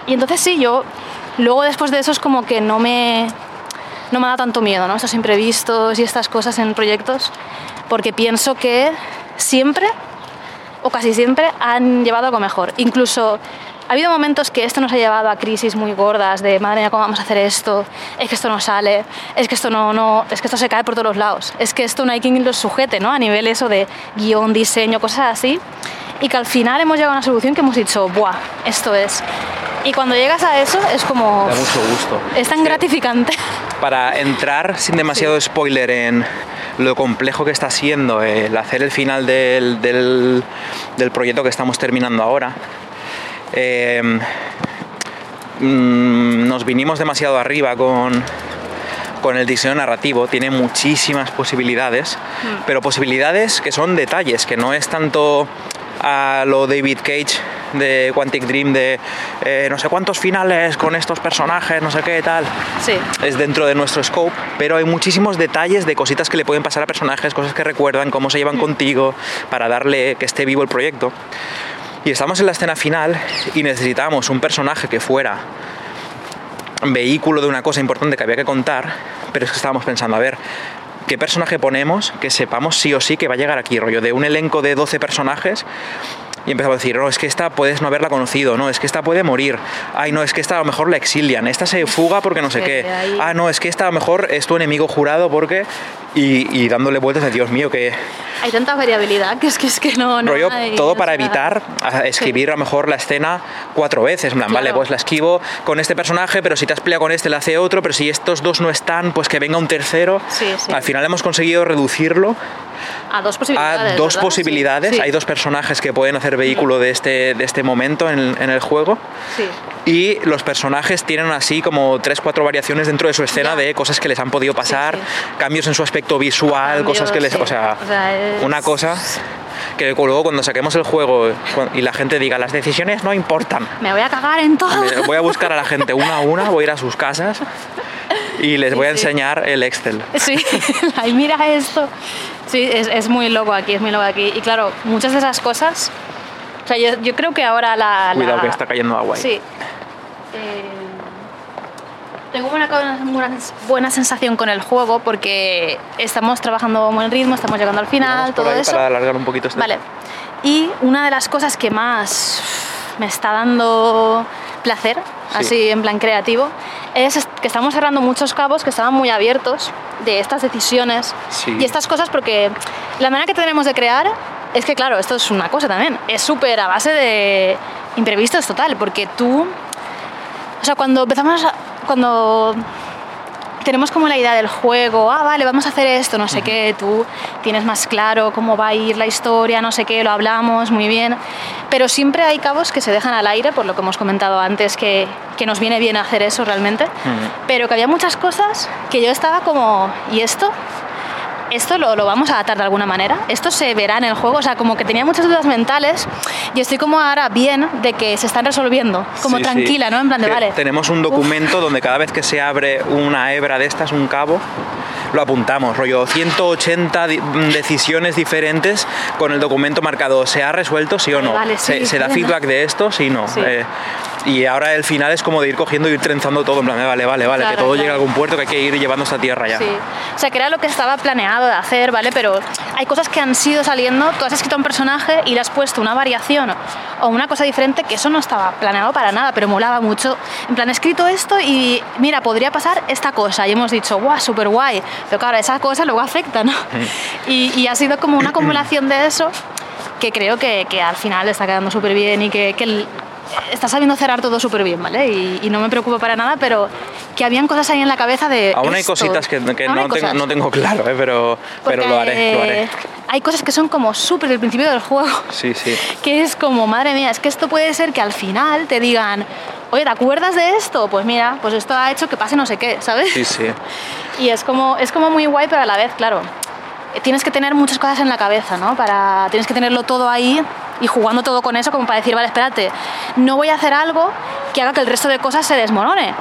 Y entonces yo luego después de eso es como que no me da tanto miedo, ¿no? Estos imprevistos y estas cosas en proyectos, porque pienso que siempre o casi siempre han llevado algo mejor. Incluso ha habido momentos que esto nos ha llevado a crisis muy gordas de madre mía, ¿cómo vamos a hacer esto? Es que esto no sale, es que esto no, es que esto se cae por todos los lados, es que esto no hay quien lo sujete, ¿no? A nivel eso de guión, diseño, cosas así. Y que al final hemos llegado a una solución que hemos dicho, ¡buah! Esto es. Y cuando llegas a eso es como... Da mucho gusto. Es tan gratificante. Para entrar sin demasiado spoiler en lo complejo que está siendo el hacer el final del proyecto que estamos terminando ahora, nos vinimos demasiado arriba con el diseño narrativo. Tiene muchísimas posibilidades, pero posibilidades que son detalles, que no es tanto... a lo David Cage de Quantic Dream de no sé cuántos finales con estos personajes, no sé qué tal. Sí. Es dentro de nuestro scope, pero hay muchísimos detalles de cositas que le pueden pasar a personajes, cosas que recuerdan, cómo se llevan contigo, para darle que esté vivo el proyecto. Y estamos en la escena final y necesitamos un personaje que fuera vehículo de una cosa importante que había que contar, pero es que estábamos pensando, a ver, ¿qué personaje ponemos que sepamos sí o sí que va a llegar aquí? Rollo de un elenco de 12 personajes y empezamos a decir, no, es que esta puedes no haberla conocido, no, es que esta puede morir, ay, no, es que esta a lo mejor la exilian, esta se fuga porque no sé qué, ah, no, es que esta a lo mejor es tu enemigo jurado porque... Y dándole vueltas de Dios mío, que... Hay tanta variabilidad que es que no... Rollo, todo para evitar escribir a lo mejor la escena 4 veces, en plan, claro, vale, pues la esquivo con este personaje, pero si te has peleado con este la hace otro, pero si estos dos no están, pues que venga un tercero. Sí. Al final hemos conseguido reducirlo a dos posibilidades. Sí. Hay dos personajes que pueden hacer vehículo de este momento en el juego. Sí. Y los personajes tienen así como 3-4 variaciones dentro de su escena de cosas que les han podido pasar, cambios en su aspecto visual, cosas que les... O sea es... una cosa que luego cuando saquemos el juego y la gente diga, las decisiones no importan. Me voy a cagar en todo. Voy a buscar a la gente una a una, voy a ir a sus casas y les voy a enseñar el Excel. Sí, ay, mira esto. Sí, es muy loco aquí, Y claro, muchas de esas cosas... O sea, yo creo que ahora la... Cuidado que está cayendo agua ahí. Sí. Tengo una buena sensación con el juego porque estamos trabajando a buen ritmo, estamos llegando al final, todo eso. Para alargar un poquito Vale. Y una de las cosas que más me está dando placer, así en plan creativo, es que estamos cerrando muchos cabos que estaban muy abiertos de estas decisiones y estas cosas, porque la manera que tenemos de crear es que, claro, esto es una cosa también, es súper a base de imprevistos total, porque tú... O sea, cuando empezamos... Cuando tenemos como la idea del juego, ah, vale, vamos a hacer esto, no sé qué, tú tienes más claro cómo va a ir la historia, no sé qué, lo hablamos muy bien, pero siempre hay cabos que se dejan al aire, por lo que hemos comentado antes, que nos viene bien hacer eso realmente, pero que había muchas cosas que yo estaba como, ¿y esto? ¿Esto lo vamos a atar de alguna manera? ¿Esto se verá en el juego? O sea, como que tenía muchas dudas mentales y estoy como ahora bien de que se están resolviendo, como sí, tranquila, sí. ¿No? En plan de, vale. Tenemos un documento donde cada vez que se abre una hebra de estas, un cabo, lo apuntamos, rollo 180 decisiones diferentes con el documento marcado, ¿se ha resuelto sí o no? Vale, sí, ¿Se da feedback de esto? Sí, no. Sí. Y ahora el final es como de ir cogiendo y ir trenzando todo, en plan, vale, claro, que todo claro. Llegue a algún puerto, que hay que ir llevando esta tierra ya. Sí. O sea, que era lo que estaba planeado de hacer, ¿vale? Pero hay cosas que han sido saliendo, tú has escrito un personaje y le has puesto una variación o una cosa diferente, que eso no estaba planeado para nada, pero molaba mucho. En plan, he escrito esto y, mira, podría pasar esta cosa. Y hemos dicho, guau, súper guay. Pero claro, esa cosa luego afecta, ¿no? Y ha sido como una acumulación de eso que creo que al final está quedando súper bien y que está sabiendo cerrar todo súper bien, ¿vale? Y no me preocupa para nada, pero que habían cosas ahí en la cabeza de aún esto. Hay cositas que no tengo claro, pero lo haré. Hay cosas que son como súper del principio del juego. Sí, sí. Que es como, madre mía, es que esto puede ser que al final te digan, oye, ¿te acuerdas de esto? Pues mira, pues esto ha hecho que pase no sé qué, ¿sabes? Sí, sí. Y es como muy guay, pero a la vez, claro, tienes que tener muchas cosas en la cabeza, ¿no? Tienes que tenerlo todo ahí y jugando todo con eso como para decir, vale, espérate, no voy a hacer algo que haga que el resto de cosas se desmorone,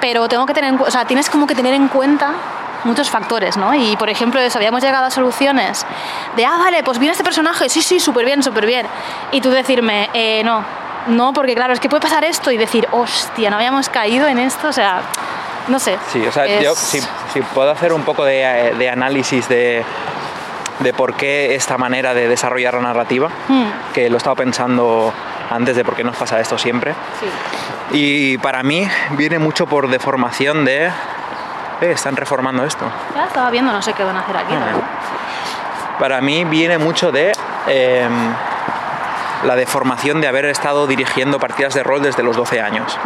pero tienes como que tener en cuenta muchos factores, ¿no? Y por ejemplo, eso, habíamos llegado a soluciones de, ah, vale, pues viene este personaje, sí, súper bien, y tú decirme, no, porque claro, es que puede pasar esto, y decir, hostia, no habíamos caído en esto, o sea, no sé. Sí, o sea, yo si puedo hacer un poco de análisis de por qué esta manera de desarrollar la narrativa, que lo he estado pensando antes de por qué nos pasa esto siempre. Sí. Y para mí viene mucho por deformación de, están reformando esto. Ya estaba viendo, no sé qué van a hacer aquí. ¿No? Para mí viene mucho de la deformación de haber estado dirigiendo partidas de rol desde los 12 años.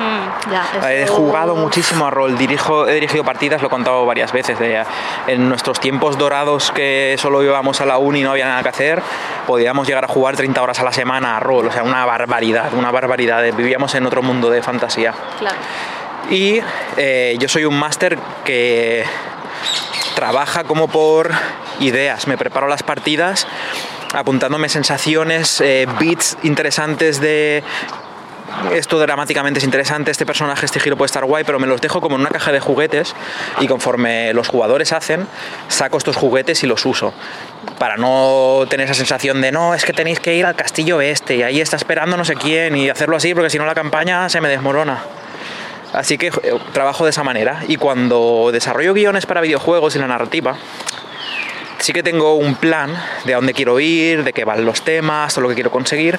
He jugado muchísimo a rol, he dirigido partidas, lo he contado varias veces, en nuestros tiempos dorados que solo íbamos a la uni y no había nada que hacer, podíamos llegar a jugar 30 horas a la semana a rol, o sea, una barbaridad, vivíamos en otro mundo de fantasía. Claro. Y yo soy un máster que trabaja como por ideas, me preparo las partidas apuntándome sensaciones, beats interesantes de esto dramáticamente es interesante, este personaje, este giro puede estar guay, pero me los dejo como en una caja de juguetes y conforme los jugadores hacen, saco estos juguetes y los uso, para no tener esa sensación de, no, es que tenéis que ir al castillo este y ahí está esperando no sé quién y hacerlo así porque si no la campaña se me desmorona. Así que trabajo de esa manera y cuando desarrollo guiones para videojuegos y la narrativa, sí que tengo un plan de a dónde quiero ir, de qué van los temas o lo que quiero conseguir,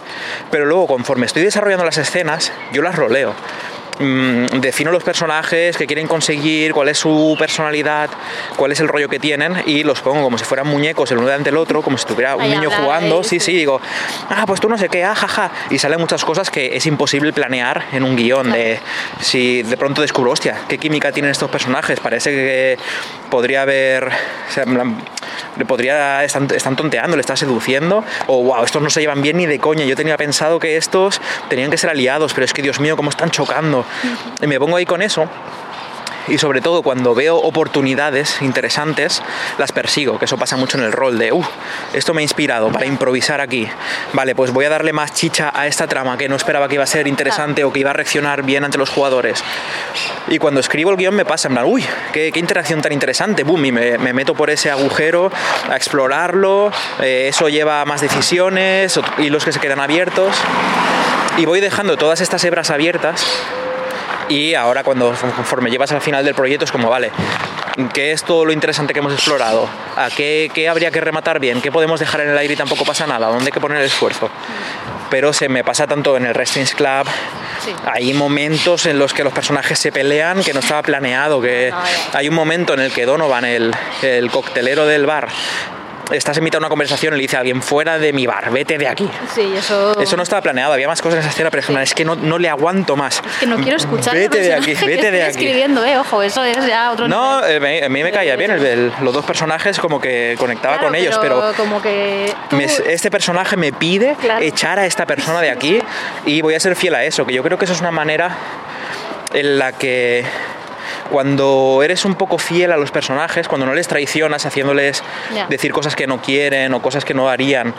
pero luego conforme estoy desarrollando las escenas, yo las roleo. Defino los personajes que quieren conseguir, cuál es su personalidad, cuál es el rollo que tienen y los pongo como si fueran muñecos el uno delante del otro, como si estuviera un niño jugando. Sí, digo, pues tú no sé qué, jaja. Y salen muchas cosas que es imposible planear en un guión. De, si de pronto descubro, hostia, qué química tienen estos personajes, parece que podría haber... O sea, están tonteando, le están seduciendo, o wow, estos no se llevan bien ni de coña, yo tenía pensado que estos tenían que ser aliados, pero es que Dios mío, cómo están chocando. Y me pongo ahí con eso y sobre todo cuando veo oportunidades interesantes las persigo, que eso pasa mucho en el rol de esto me ha inspirado para improvisar aquí, vale, pues voy a darle más chicha a esta trama que no esperaba que iba a ser interesante o que iba a reaccionar bien ante los jugadores, y cuando escribo el guión me pasa en plan, qué interacción tan interesante, boom, y me meto por ese agujero a explorarlo, eso lleva a más decisiones y los que se quedan abiertos, y voy dejando todas estas hebras abiertas. Y ahora conforme llevas al final del proyecto es como, vale, ¿qué es todo lo interesante que hemos explorado? ¿A qué habría que rematar bien? ¿Qué podemos dejar en el aire y tampoco pasa nada? ¿Dónde hay que poner el esfuerzo? Pero se me pasa tanto en el Wrestling's Club, sí. Hay momentos en los que los personajes se pelean que no estaba planeado, que hay un momento en el que Donovan, el coctelero del bar, estás invitado a una conversación y le dice a alguien, fuera de mi bar, vete de aquí. Sí, eso no estaba planeado, había más cosas en esa escena, pero sí. Es que no le aguanto más. Es que no quiero escuchar. Vete de aquí, vete de aquí. Escribiendo, ojo, eso es ya otro nivel. No, a mí me caía bien los dos personajes, como que conectaba con ellos, pero como que este personaje me pide echar a esta persona de aquí y voy a ser fiel a eso, que yo creo que eso es una manera en la que cuando eres un poco fiel a los personajes, cuando no les traicionas haciéndoles decir cosas que no quieren o cosas que no harían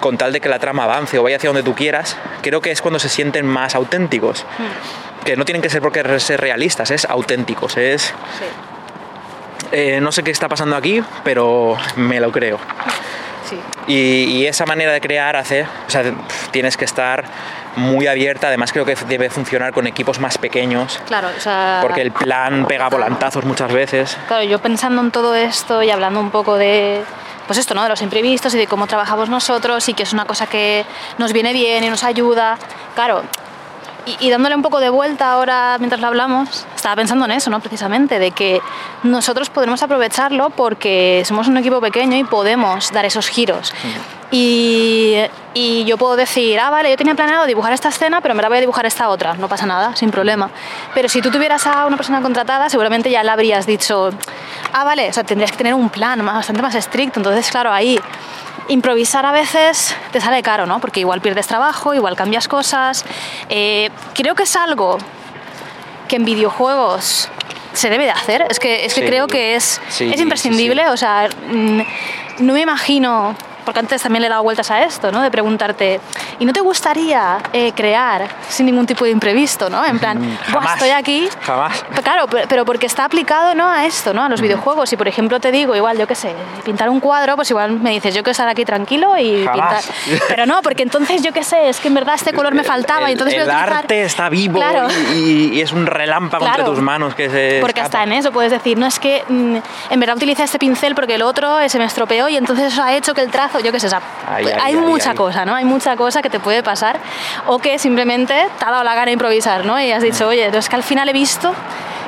con tal de que la trama avance o vaya hacia donde tú quieras, creo que es cuando se sienten más auténticos, que no tienen que ser porque ser realistas, es auténticos, es... Sí. No sé qué está pasando aquí, pero me lo creo. Sí. Y esa manera de crear hace... O sea, tienes que estar muy abierta. Además, creo que debe funcionar con equipos más pequeños. Claro, o sea... Porque el plan pega volantazos muchas veces. Claro, yo pensando en todo esto y hablando un poco de... Pues esto, ¿no? De los imprevistos y de cómo trabajamos nosotros y que es una cosa que nos viene bien y nos ayuda. Claro... Y dándole un poco de vuelta ahora mientras lo hablamos, estaba pensando en eso, ¿no? Precisamente, de que nosotros podremos aprovecharlo porque somos un equipo pequeño y podemos dar esos giros. Y yo puedo decir, vale, yo tenía planeado dibujar esta escena, pero me la voy a dibujar esta otra, no pasa nada, sin problema. Pero si tú tuvieras a una persona contratada, seguramente ya le habrías dicho, vale, o sea, tendrías que tener un plan bastante más estricto. Entonces, claro, ahí... Improvisar a veces te sale caro, ¿no? Porque igual pierdes trabajo, igual cambias cosas. Creo que es algo que en videojuegos se debe de hacer. Es que sí, creo que es imprescindible. Sí. O sea, no me imagino... Porque antes también le he dado vueltas a esto, ¿no? De preguntarte, ¿y no te gustaría crear sin ningún tipo de imprevisto, ¿no? En plan, jamás, estoy aquí. Jamás. Claro, pero porque está aplicado, ¿no? A esto, ¿no? A los videojuegos. Y, por ejemplo, te digo, igual, yo qué sé, pintar un cuadro, pues igual me dices, yo quiero estar aquí tranquilo y jamás. Pintar. Pero no, porque entonces, yo qué sé, es que en verdad este color me faltaba. Entonces el arte está vivo, claro. y es un relámpago entre tus manos que se porque escapa. Hasta en eso puedes decir, no, es que en verdad utilicé este pincel porque el otro se me estropeó y entonces eso ha hecho que el trazo, yo qué sé, hay mucha cosa, ¿no? Hay mucha cosa que te puede pasar o que simplemente te ha dado la gana de improvisar, ¿no? Y has dicho, oye, es que al final he visto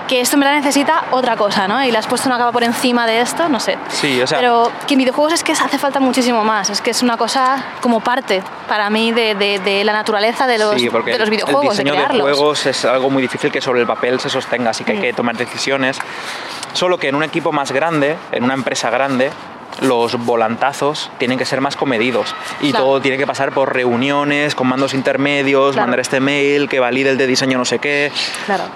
que esto me la necesita otra cosa, ¿no? Y le has puesto una capa por encima de esto, no sé. Sí, o sea... Pero que en videojuegos es que hace falta muchísimo más, es que es una cosa como parte, para mí, de la naturaleza de los videojuegos, el diseño de crearlos. De juegos es algo muy difícil que sobre el papel se sostenga, así que hay que tomar decisiones. Solo que en un equipo más grande, en una empresa grande, los volantazos tienen que ser más comedidos y todo tiene que pasar por reuniones, comandos intermedios, mandar este mail que valide el de diseño no sé qué.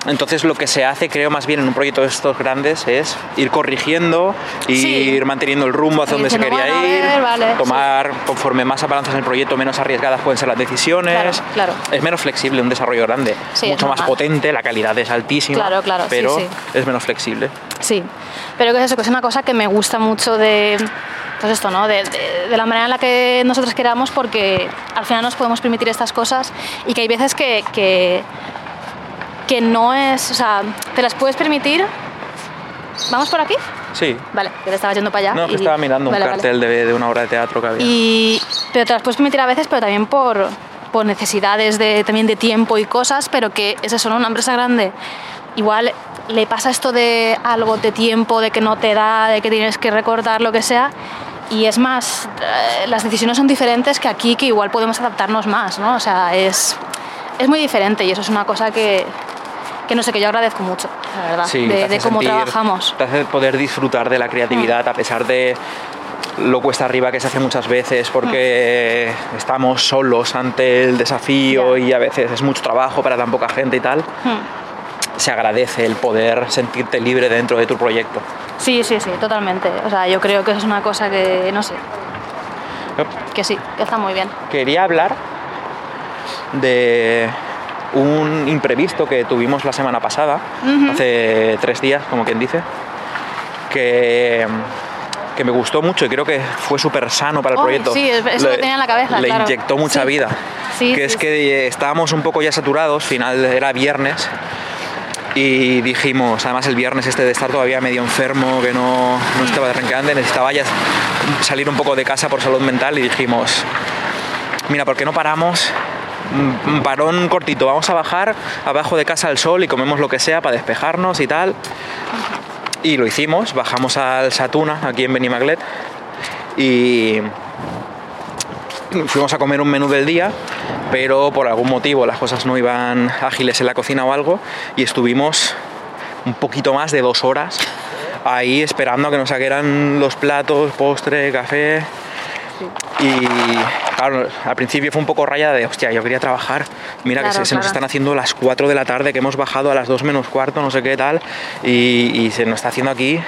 Entonces lo que se hace, creo, más bien en un proyecto de estos grandes es ir corrigiendo, ir manteniendo el rumbo hacia donde se quería ir, tomar conforme más avanzas en el proyecto, menos arriesgadas pueden ser las decisiones. Es menos flexible un desarrollo grande, mucho más potente, la calidad es altísima, pero es menos flexible. Sí, pero que es eso, que es una cosa que me gusta mucho de... Pues esto, ¿no? De la manera en la que nosotros queramos, porque al final nos podemos permitir estas cosas y que hay veces que no es, o sea, te las puedes permitir. ¿Vamos por aquí? Sí. Vale, que te estabas yendo para allá. No, que estaba mirando un cartel de una obra de teatro que había. Pero te las puedes permitir a veces, pero también por necesidades también de tiempo y cosas, pero que es eso, ¿no? Una empresa grande. Igual le pasa esto de algo de tiempo, de que no te da, de que tienes que recortar, lo que sea, y es más, las decisiones son diferentes que aquí, que igual podemos adaptarnos más, ¿no? O sea, es muy diferente y eso es una cosa que no sé, que yo agradezco mucho, la verdad, sí, de cómo trabajamos. Te hace poder disfrutar de la creatividad a pesar de lo cuesta arriba que se hace muchas veces porque estamos solos ante el desafío y a veces es mucho trabajo para tan poca gente y tal. Se agradece el poder sentirte libre dentro de tu proyecto. Sí, totalmente. O sea, yo creo que es una cosa que, no sé, que sí, que está muy bien. Quería hablar de un imprevisto que tuvimos la semana pasada, hace 3 días, como quien dice, que me gustó mucho y creo que fue súper sano para el proyecto. Sí, eso lo tenía en la cabeza, le inyectó mucha vida. Que estábamos un poco ya saturados, final era viernes, y dijimos, además el viernes de estar todavía medio enfermo, que no estaba arrancando, necesitaba ya salir un poco de casa por salud mental, y dijimos, mira, ¿por qué no paramos? Un parón cortito, vamos a bajar abajo de casa al sol y comemos lo que sea para despejarnos y tal. Y lo hicimos, bajamos al Satuna, aquí en BeniMaglet, y fuimos a comer un menú del día, pero por algún motivo las cosas no iban ágiles en la cocina o algo, y estuvimos un poquito más de 2 horas ahí esperando a que nos sacaran los platos, postre, café. Sí. Y claro, al principio fue un poco rayada de, hostia, yo quería trabajar, mira, claro, que se nos están haciendo las 4 de la tarde, que hemos bajado a las 2 menos cuarto, no sé qué tal, y se nos está haciendo aquí.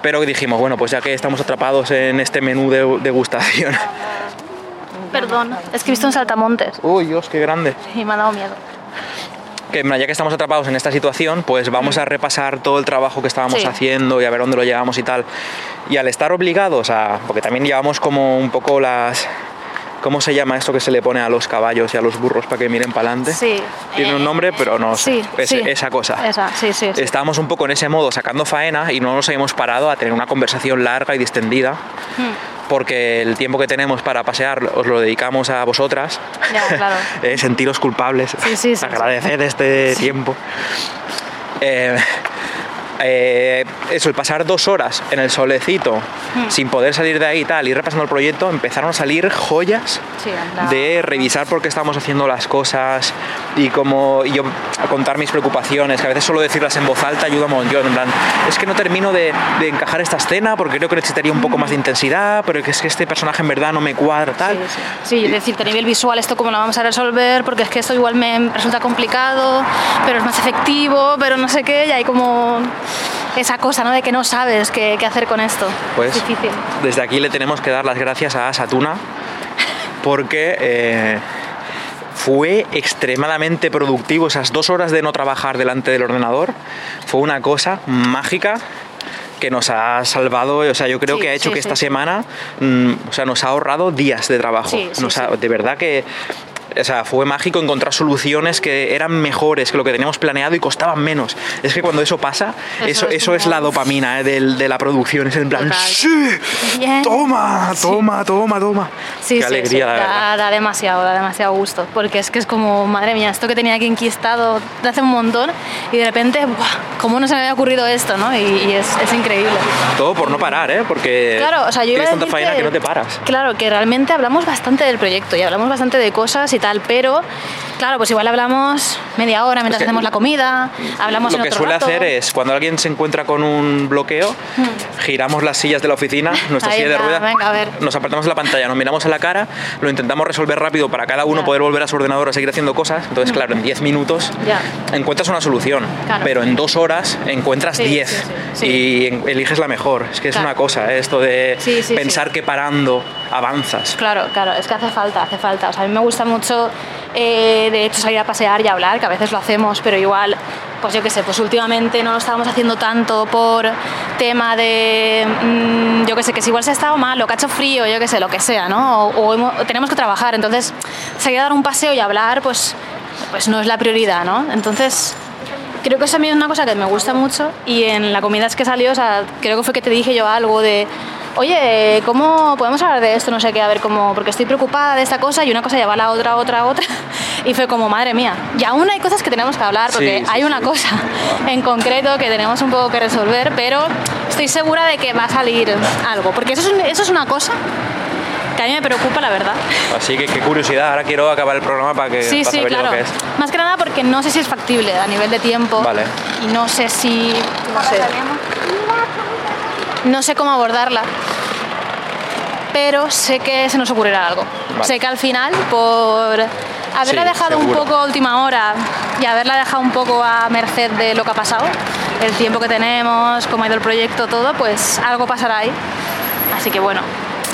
Pero dijimos, bueno, pues ya que estamos atrapados en este menú de degustación. Perdón, es que he visto un saltamontes. Uy, Dios, qué grande. Y me ha dado miedo. Que ya que estamos atrapados en esta situación, pues vamos a repasar todo el trabajo que estábamos haciendo y a ver dónde lo llevamos y tal. Y al estar obligados a... porque también llevamos como un poco las... ¿cómo se llama esto que se le pone a los caballos y a los burros para que miren para adelante? Sí. Tiene un nombre, pero no sé. Sí, esa cosa. Esa, sí. Estábamos un poco en ese modo, sacando faena, y no nos habíamos parado a tener una conversación larga y distendida. Porque el tiempo que tenemos para pasear os lo dedicamos a vosotras. Ya, claro. Sentiros culpables. Sí, agradecer este tiempo. Eso, el pasar 2 horas en el solecito sin poder salir de ahí y tal, y repasando el proyecto, empezaron a salir joyas de revisar por qué estamos haciendo las cosas y cómo, y yo a contar mis preocupaciones, que a veces solo decirlas en voz alta ayuda un montón. En plan, es que no termino de encajar esta escena porque creo que necesitaría un poco más de intensidad, pero es que este personaje en verdad no me cuadra, tal. Sí, es decir, a nivel visual, esto cómo lo vamos a resolver, porque es que esto igual me resulta complicado, pero es más efectivo, pero no sé qué, y hay como... esa cosa, ¿no? De que no sabes qué hacer con esto. Pues, es difícil. Desde aquí le tenemos que dar las gracias a Satuna porque fue extremadamente productivo. Esas 2 horas de no trabajar delante del ordenador fue una cosa mágica que nos ha salvado. O sea, yo creo que ha hecho que esta semana nos ha ahorrado días de trabajo. De verdad que... o sea, fue mágico encontrar soluciones que eran mejores que lo que teníamos planeado y costaban menos. Es que cuando eso pasa, eso es la dopamina de la producción. Es en plan, toma. Sí, qué alegría, la verdad. Da demasiado gusto. Porque es como, madre mía, esto que tenía aquí enquistado de hace un montón y de repente, ¡buah! ¿Cómo no se me había ocurrido esto, no? Y es increíble. Todo por no parar, ¿eh? Porque claro, o sea, yo iba a decir tanta faena que no te paras. Claro, que realmente hablamos bastante del proyecto y hablamos bastante de cosas y tal, pero claro, pues igual hablamos media hora mientras hacemos la comida, hablamos en otro rato. Lo que suele hacer es, cuando alguien se encuentra con un bloqueo, giramos las sillas de la oficina, nuestra silla de ruedas, venga, a ver. Nos apartamos de la pantalla, nos miramos a la cara, lo intentamos resolver rápido para cada uno poder volver a su ordenador a seguir haciendo cosas. Entonces, claro, en 10 minutos encuentras una solución, pero en 2 horas encuentras 10 y eliges la mejor. Es que es una cosa, esto de pensar que parando avanzas. Claro, es que hace falta. O sea, a mí me gusta mucho, de hecho, salir a pasear y hablar, que a veces lo hacemos, pero igual, pues yo qué sé, pues últimamente no lo estábamos haciendo tanto por tema de, yo qué sé, que si igual se ha estado mal, o que ha hecho frío, yo qué sé, lo que sea, ¿no? O tenemos que trabajar, entonces salir a dar un paseo y hablar, pues no es la prioridad, ¿no? Entonces... creo que eso a mí es una cosa que me gusta mucho, y en la comida es que salió, o sea, creo que fue que te dije yo algo de, oye, ¿cómo podemos hablar de esto? No sé qué, a ver, cómo, porque estoy preocupada de esta cosa, y una cosa lleva a la otra, y fue como, madre mía, y aún hay cosas que tenemos que hablar, porque hay una cosa en concreto que tenemos un poco que resolver, pero estoy segura de que va a salir algo, porque eso es una cosa que a mí me preocupa, la verdad. Así que qué curiosidad, ahora quiero acabar el programa para que saber lo que es. Más que nada porque no sé si es factible a nivel de tiempo. Vale. Y no sé si... No sé cómo abordarla, pero sé que se nos ocurrirá algo. Vale. Sé que al final, por haberla dejado seguro un poco a última hora y haberla dejado un poco a merced de lo que ha pasado, el tiempo que tenemos, cómo ha ido el proyecto, todo, pues algo pasará ahí. Así que bueno...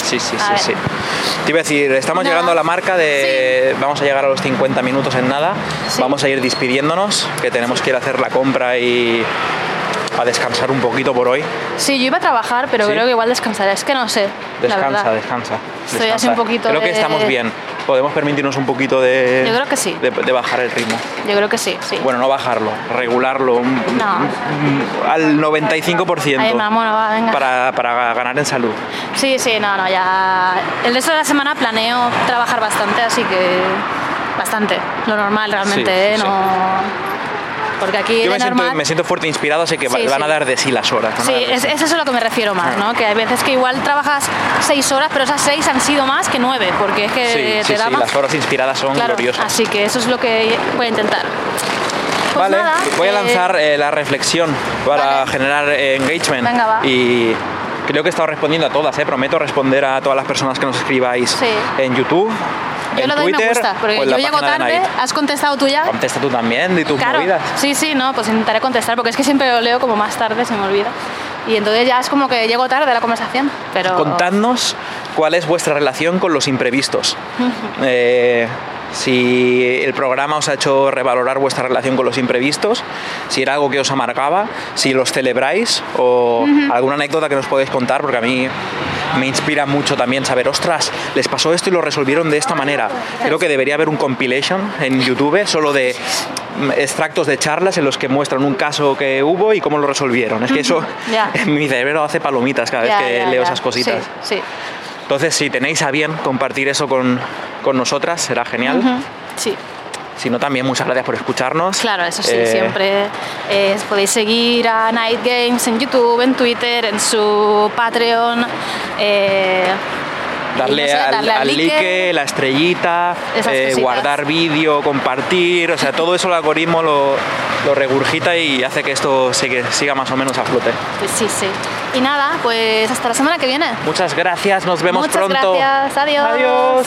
Sí. Te iba a decir, estamos llegando a la marca de... Vamos a llegar a los 50 minutos en nada. Sí. Vamos a ir despidiéndonos, que tenemos que ir a hacer la compra y a descansar un poquito por hoy. Sí, yo iba a trabajar, pero creo que igual descansaré. Es que no sé, Descansa. Estoy así un poquito. Creo que estamos bien. Podemos permitirnos un poquito de... Yo creo que sí. De bajar el ritmo. Yo creo que sí. Bueno, no bajarlo, regularlo al 95%. Ay, mamona, va, venga. Para ganar en salud. Sí, no, ya... El resto de la semana planeo trabajar bastante, así que... Bastante, lo normal realmente, porque aquí yo me siento fuerte inspirado, así que sí, van a dar de sí las horas. Sí, es eso a lo que me refiero más, ¿no? Que hay veces que igual trabajas 6 horas, pero esas 6 han sido más que 9, porque es que te da más. Las horas inspiradas son gloriosas. Así que eso es lo que voy a intentar. Pues vale, nada, voy a lanzar la reflexión para generar engagement. Venga, va. Y creo que he estado respondiendo a todas, prometo responder a todas las personas que nos escribáis en YouTube. Yo le doy me gusta, porque yo llego tarde, has contestado tú ya. Contesta tú también, de tus movidas. Sí, no, pues intentaré contestar, porque es que siempre lo leo como más tarde, se me olvida. Y entonces ya es como que llego tarde a la conversación. Pero... Contadnos cuál es vuestra relación con los imprevistos. Si el programa os ha hecho revalorar vuestra relación con los imprevistos, si era algo que os amargaba, si los celebráis o alguna anécdota que nos podéis contar, porque a mí me inspira mucho también saber, ostras, les pasó esto y lo resolvieron de esta manera. Creo que debería haber un compilation en YouTube solo de extractos de charlas en los que muestran un caso que hubo y cómo lo resolvieron. Es que eso en mi cerebro hace palomitas cada vez que leo esas cositas. Sí. Entonces, si tenéis a bien compartir eso con nosotras, será genial. Sí. Si no, también muchas gracias por escucharnos. Claro, eso sí, siempre. Podéis seguir a Night Games en YouTube, en Twitter, en su Patreon. Darle al like, la estrellita, guardar vídeo, compartir, o sea, todo eso el algoritmo lo regurgita y hace que esto siga más o menos a flote. Pues sí. Y nada, pues hasta la semana que viene. Muchas gracias, nos vemos pronto. Gracias, adiós.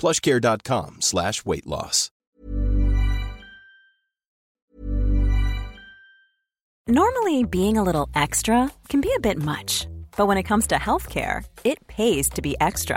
PlushCare.com/weight loss. Normally, being a little extra can be a bit much, but when it comes to healthcare, it pays to be extra.